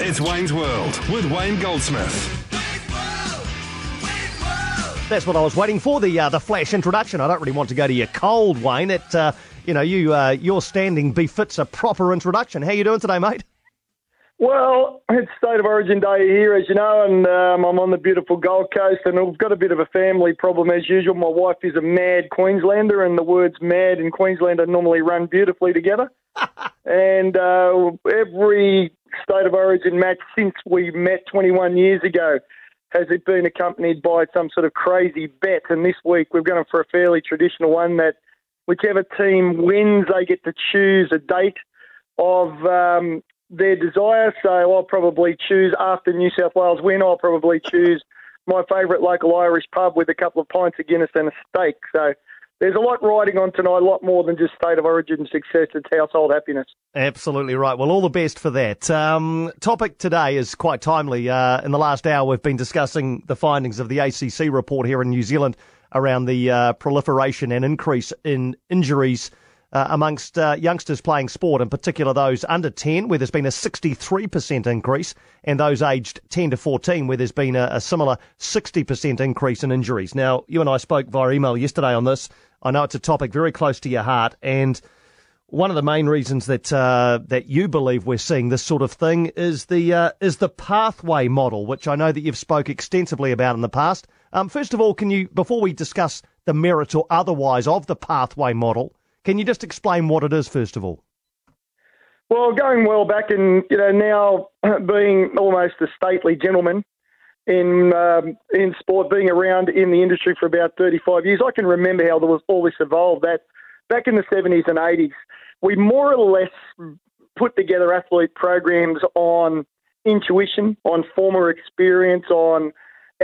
It's Wayne's World with Wayne Goldsmith. That's what I was waiting for, the flash introduction. I don't really want to go to your cold, Wayne. Your standing befits a proper introduction. How you doing today, mate? Well, it's State of Origin Day here, as you know, and I'm on the beautiful Gold Coast, and we've got a bit of a family problem as usual. My wife is a mad Queenslander, and the words mad and Queenslander normally run beautifully together. And every State of Origin match since we met 21 years ago, has it been accompanied by some sort of crazy bet? And this week we've gone for a fairly traditional one that whichever team wins, they get to choose a date of their desire. So I'll probably choose, after New South Wales win, I'll probably choose my favourite local Irish pub with a couple of pints of Guinness and a steak. So there's a lot riding on tonight, a lot more than just State of Origin success, it's household happiness. Absolutely right. Well, all the best for that. Topic today is quite timely. In the last hour, we've been discussing the findings of the ACC report here in New Zealand around the proliferation and increase in injuries amongst youngsters playing sport, in particular those under 10, where there's been a 63% increase, and those aged 10 to 14, where there's been a similar 60% increase in injuries. Now, you and I spoke via email yesterday on this. I know it's a topic very close to your heart, and one of the main reasons that that you believe we're seeing this sort of thing is the pathway model, which I know that you've spoke extensively about in the past. First of all, can you, before we discuss the merits or otherwise of the pathway model, can you just explain what it is, first of all? Well, going well back, and now being almost a stately gentleman in sport, being around in the industry for about 35 years, I can remember how there was all this evolved. That back in the 70s and 80s, we more or less put together athlete programs on intuition, on former experience, on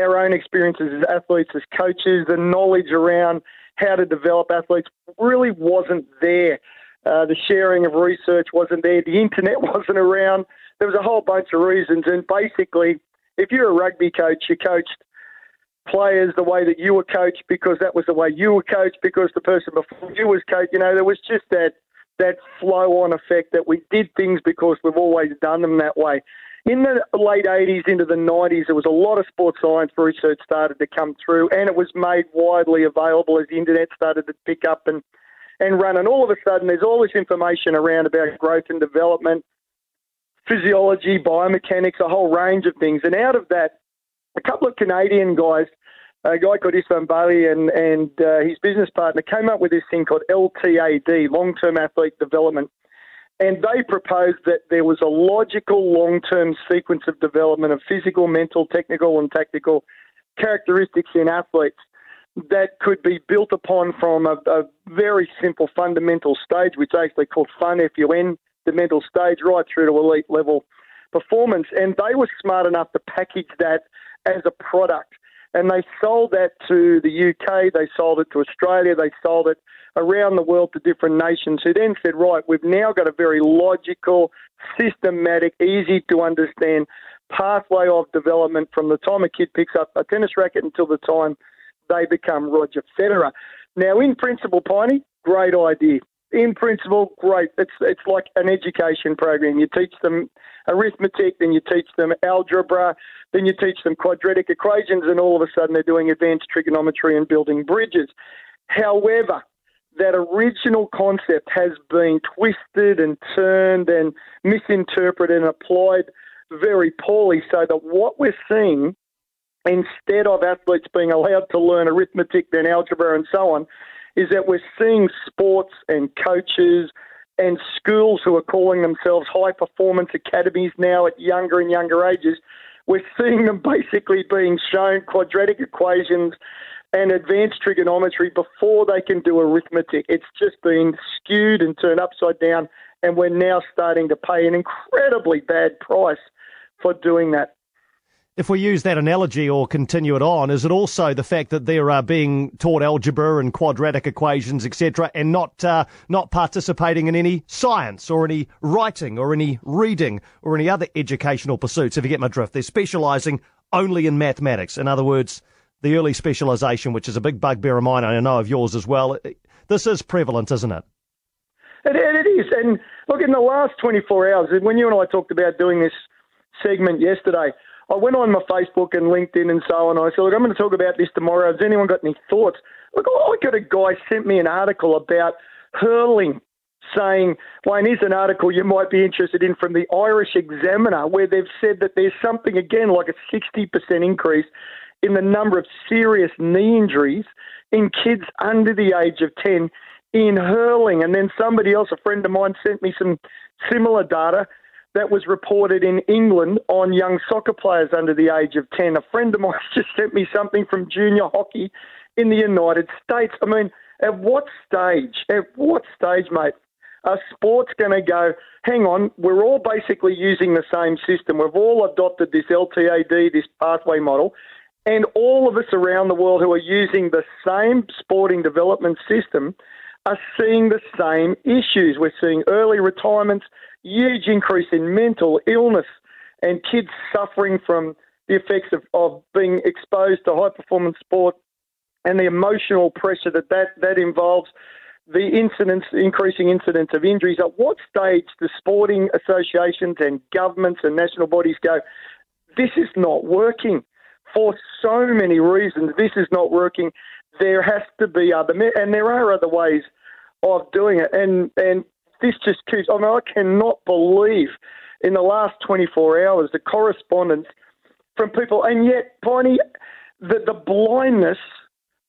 our own experiences as athletes, as coaches. The knowledge around how to develop athletes really wasn't there. The sharing of research wasn't there. The internet wasn't around. There was a whole bunch of reasons, and basically, if you're a rugby coach, you coached players the way that you were coached because that was the way you were coached because the person before you was coached. There was just that flow-on effect that we did things because we've always done them that way. In the late 80s into the 90s, there was a lot of sports science research started to come through, and it was made widely available as the internet started to pick up and run. And all of a sudden, there's all this information around about growth and development, physiology, biomechanics, a whole range of things. And out of that, a couple of Canadian guys, a guy called Istvan Bailey and his business partner, came up with this thing called LTAD, long-term athlete development. And they proposed that there was a logical long-term sequence of development of physical, mental, technical and tactical characteristics in athletes that could be built upon from a very simple fundamental stage, which they actually called FUN, F-U-N, the mental stage, right through to elite level performance. And they were smart enough to package that as a product. And they sold that to the UK, they sold it to Australia, they sold it around the world to different nations, who then said, right, we've now got a very logical, systematic, easy-to-understand pathway of development from the time a kid picks up a tennis racket until the time they become Roger Federer. Now, in principle, Piney, great idea. In principle, great. It's like an education program. You teach them arithmetic, then you teach them algebra, then you teach them quadratic equations, and all of a sudden they're doing advanced trigonometry and building bridges. However, that original concept has been twisted and turned and misinterpreted and applied very poorly, so that what we're seeing, instead of athletes being allowed to learn arithmetic, then algebra and so on, is that we're seeing sports and coaches and schools who are calling themselves high-performance academies now at younger and younger ages. We're seeing them basically being shown quadratic equations and advanced trigonometry before they can do arithmetic. It's just been skewed and turned upside down, and we're now starting to pay an incredibly bad price for doing that. If we use that analogy or continue it on, is it also the fact that there are being taught algebra and quadratic equations, etc., and not participating in any science or any writing or any reading or any other educational pursuits, if you get my drift? They're specialising only in mathematics. In other words, the early specialisation, which is a big bugbear of mine, I know of yours as well. This is prevalent, isn't it? It is. And look, in the last 24 hours, when you and I talked about doing this segment yesterday, I went on my Facebook and LinkedIn and so on. I said, look, I'm going to talk about this tomorrow. Has anyone got any thoughts? Look, I got a guy sent me an article about hurling, saying, Wayne, here's an article you might be interested in from the Irish Examiner, where they've said that there's something, again, like a 60% increase in the number of serious knee injuries in kids under the age of 10 in hurling. And then somebody else, a friend of mine, sent me some similar data that was reported in England on young soccer players under the age of 10. A friend of mine just sent me something from junior hockey in the United States. I mean, at what stage, mate, are sports going to go, hang on, we're all basically using the same system. We've all adopted this LTAD, this pathway model, and all of us around the world who are using the same sporting development system are seeing the same issues. We're seeing early retirements, huge increase in mental illness, and kids suffering from the effects of being exposed to high-performance sport and the emotional pressure that involves, the increasing incidence of injuries. At what stage do sporting associations and governments and national bodies go, this is not working for so many reasons. This is not working. There has to be other ways of doing it. And this just keeps, I mean, I cannot believe in the last 24 hours, the correspondence from people, and yet, Piney, the blindness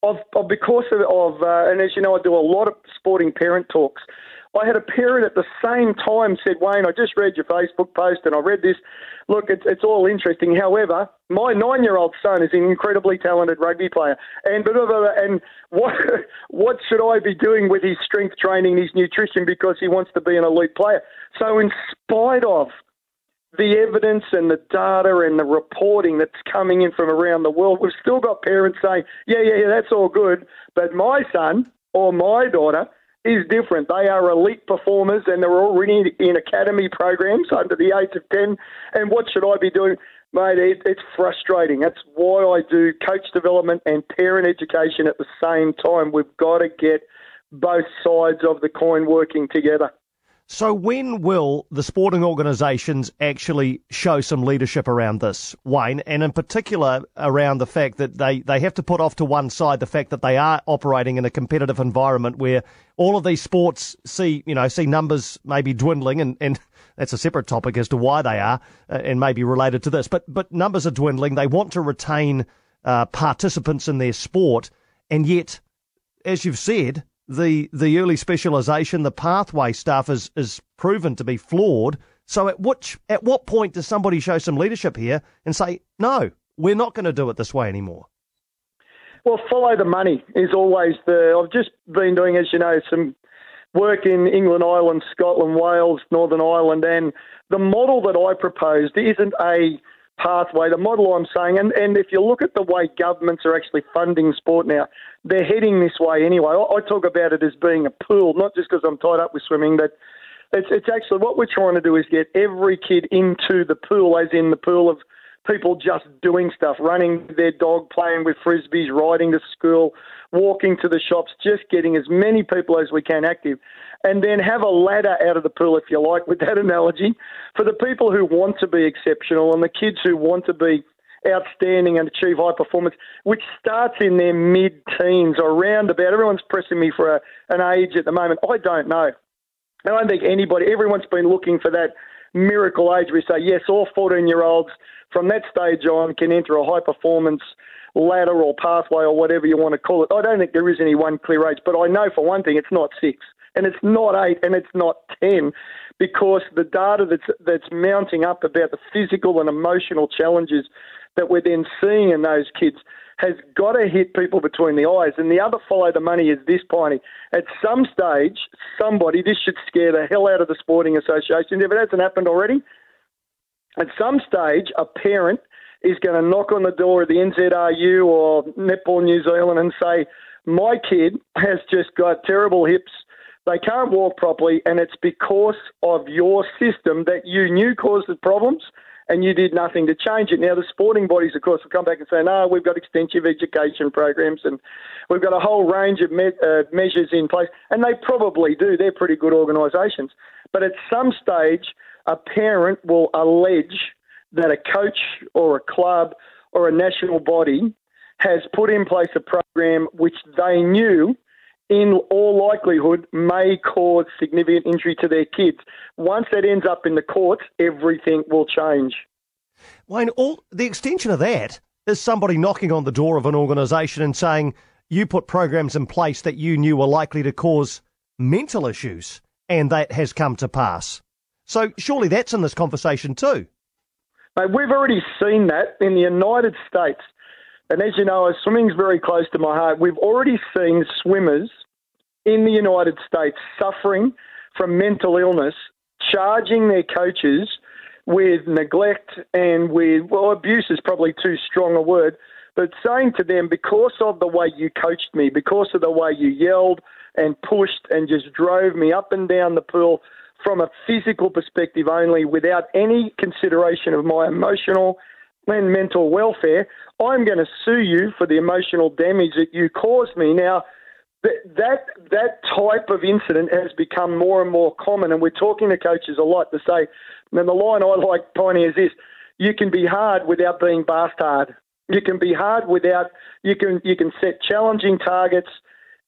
of because of and as you know, I do a lot of sporting parent talks. I had a parent at the same time said, Wayne, I just read your Facebook post and I read this. Look, it's all interesting. However, my 9-year-old son is an incredibly talented rugby player. And blah, blah, blah, and what should I be doing with his strength training, his nutrition, because he wants to be an elite player? So in spite of the evidence and the data and the reporting that's coming in from around the world, we've still got parents saying, yeah, that's all good, but my son or my daughter is different. They are elite performers and they're already in academy programs under the age of 10. And what should I be doing? Mate, it's frustrating. That's why I do coach development and parent education at the same time. We've got to get both sides of the coin working together. So when will the sporting organisations actually show some leadership around this, Wayne, and in particular around the fact that they have to put off to one side the fact that they are operating in a competitive environment where all of these sports see numbers maybe dwindling, and that's a separate topic as to why they are, and maybe related to this, but numbers are dwindling. They want to retain participants in their sport, and yet, as you've said, the early specialisation, the pathway stuff is proven to be flawed. So at what point does somebody show some leadership here and say, no, we're not going to do it this way anymore? Well, follow the money is always I've just been doing, as you know, some work in England, Ireland, Scotland, Wales, Northern Ireland, and the model that I proposed isn't a pathway. The model I'm saying, and if you look at the way governments are actually funding sport now, they're heading this way anyway. I talk about it as being a pool, not just because I'm tied up with swimming, but it's actually what we're trying to do is get every kid into the pool, as in the pool of people just doing stuff, running their dog, playing with frisbees, riding to school, walking to the shops, just getting as many people as we can active, and then have a ladder out of the pool, if you like, with that analogy, for the people who want to be exceptional and the kids who want to be outstanding and achieve high performance, which starts in their mid-teens, around about. Everyone's pressing me for an age at the moment. I don't know. I don't think anybody, everyone's been looking for that miracle age. We say, yes, all 14-year-olds from that stage on can enter a high-performance ladder or pathway or whatever you want to call it. I don't think there is any one clear age, but I know for one thing it's not 6 and it's not 8 and it's not 10, because the data that's mounting up about the physical and emotional challenges that we're then seeing in those kids has got to hit people between the eyes. And the other follow the money is this, Piney. At some stage, somebody, this should scare the hell out of the sporting association, if it hasn't happened already, at some stage, a parent is going to knock on the door of the NZRU or Netball New Zealand and say, my kid has just got terrible hips. They can't walk properly, and it's because of your system that you knew caused the problems and you did nothing to change it. Now, the sporting bodies, of course, will come back and say, no, we've got extensive education programs and we've got a whole range of measures in place. And they probably do. They're pretty good organisations. But at some stage, a parent will allege that a coach or a club or a national body has put in place a program which they knew in all likelihood may cause significant injury to their kids. Once that ends up in the courts, everything will change. Wayne, the extension of that is somebody knocking on the door of an organisation and saying, you put programs in place that you knew were likely to cause mental issues, and that has come to pass. So surely that's in this conversation too. Mate, we've already seen that in the United States. And as you know, swimming's very close to my heart. We've already seen swimmers in the United States suffering from mental illness, charging their coaches with neglect and with, well, abuse is probably too strong a word, but saying to them, because of the way you coached me, because of the way you yelled and pushed and just drove me up and down the pool from a physical perspective only, without any consideration of my emotional and mental welfare, I'm going to sue you for the emotional damage that you caused me. Now, that type of incident has become more and more common, and we're talking to coaches a lot to say, and the line I like, Piney, is this: you can be hard without being bastard. You can be hard without, you can set challenging targets,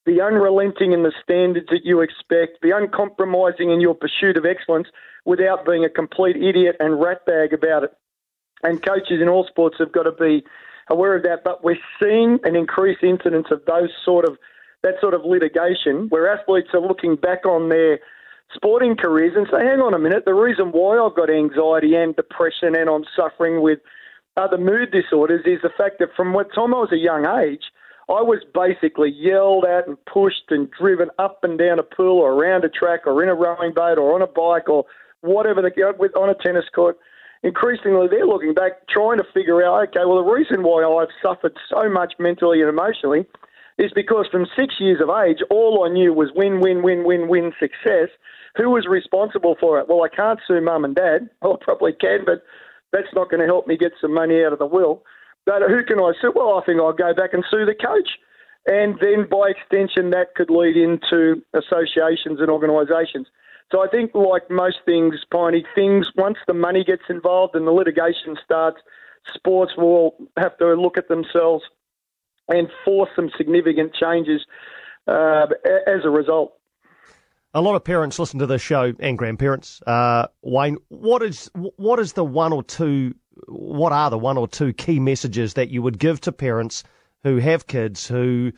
be unrelenting in the standards that you expect, be uncompromising in your pursuit of excellence without being a complete idiot and ratbag about it. And coaches in all sports have got to be aware of that. But we're seeing an increased incidence of that sort of litigation where athletes are looking back on their sporting careers and say, hang on a minute, the reason why I've got anxiety and depression and I'm suffering with other mood disorders is the fact that from what time I was a young age, I was basically yelled at and pushed and driven up and down a pool or around a track or in a rowing boat or on a bike or whatever, on a tennis court. Increasingly, they're looking back, trying to figure out, okay, well, the reason why I've suffered so much mentally and emotionally is because from 6 years of age, all I knew was win, win, win, win, win, success. Who was responsible for it? Well, I can't sue mum and dad. Well, I probably can, but that's not going to help me get some money out of the will. But who can I sue? Well, I think I'll go back and sue the coach. And then by extension, that could lead into associations and organisations. So I think, like most things, Piney, once the money gets involved and the litigation starts, sports will have to look at themselves and force some significant changes as a result. A lot of parents listen to this show and grandparents. Wayne, what are the one or two key messages that you would give to parents who have kids who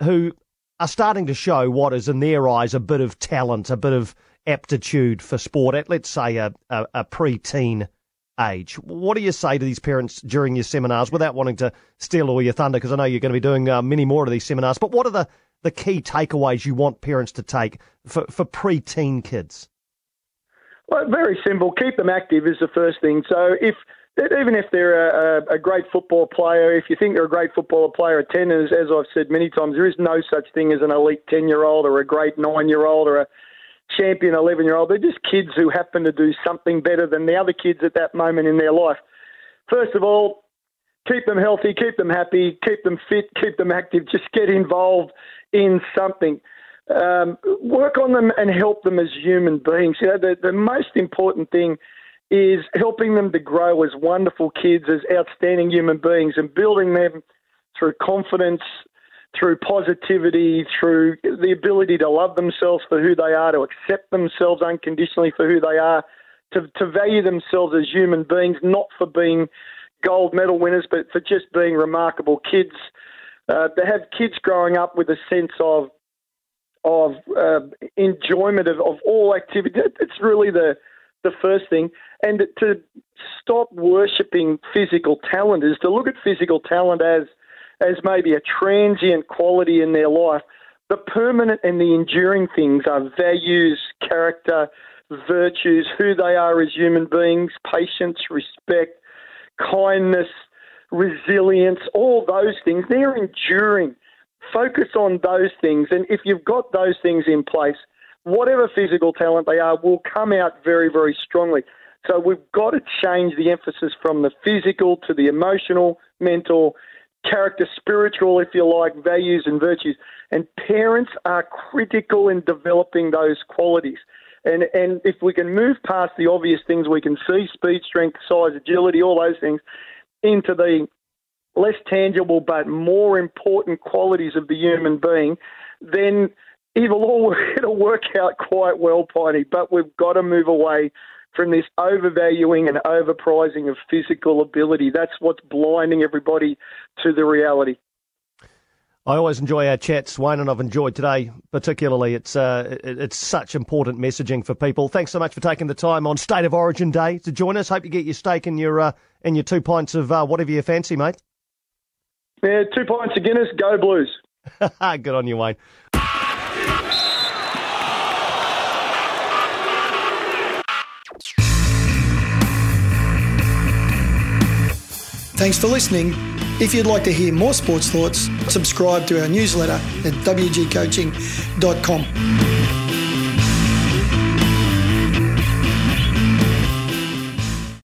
are starting to show what is in their eyes a bit of talent, a bit of aptitude for sport at, let's say, a pre-teen age? What do you say to these parents during your seminars, without wanting to steal all your thunder, because I know you're going to be doing many more of these seminars, but what are the key takeaways you want parents to take for pre-teen kids? Well, very simple. Keep them active is the first thing. So even if they're a great football player, if you think they're a great football player at 10, as I've said many times, there is no such thing as an elite 10-year-old or a great 9-year-old or a champion 11-year-old. They're just kids who happen to do something better than the other kids at that moment in their life. First of all, keep them healthy, keep them happy, keep them fit, keep them active. Just get involved in something. Work on them and help them as human beings. You know, the most important thing is helping them to grow as wonderful kids, as outstanding human beings, and building them through confidence, through positivity, through the ability to love themselves for who they are, to accept themselves unconditionally for who they are, to value themselves as human beings, not for being gold medal winners, but for just being remarkable kids. To have kids growing up with a sense of enjoyment of all activity, it's really the first thing. And to stop worshipping physical talent is to look at physical talent as as maybe a transient quality in their life, the permanent and the enduring things are values, character, virtues, who they are as human beings, patience, respect, kindness, resilience, all those things. They're enduring. Focus on those things. And if you've got those things in place, whatever physical talent they are will come out very, very strongly. So we've got to change the emphasis from the physical to the emotional, mental, character, spiritual, if you like, values and virtues. And parents are critical in developing those qualities. And if we can move past the obvious things we can see, speed, strength, size, agility, all those things, into the less tangible but more important qualities of the human being, then it'll work out quite well, Piney. But we've got to move away from this overvaluing and overprizing of physical ability. That's what's blinding everybody to the reality. I always enjoy our chats, Wayne, and I've enjoyed today particularly. It's such important messaging for people. Thanks so much for taking the time on State of Origin Day to join us. Hope you get your steak and your 2 pints of whatever you fancy, mate. Yeah, 2 pints of Guinness, go Blues. Good on you, Wayne. Thanks for listening. If you'd like to hear more sports thoughts, subscribe to our newsletter at wgcoaching.com.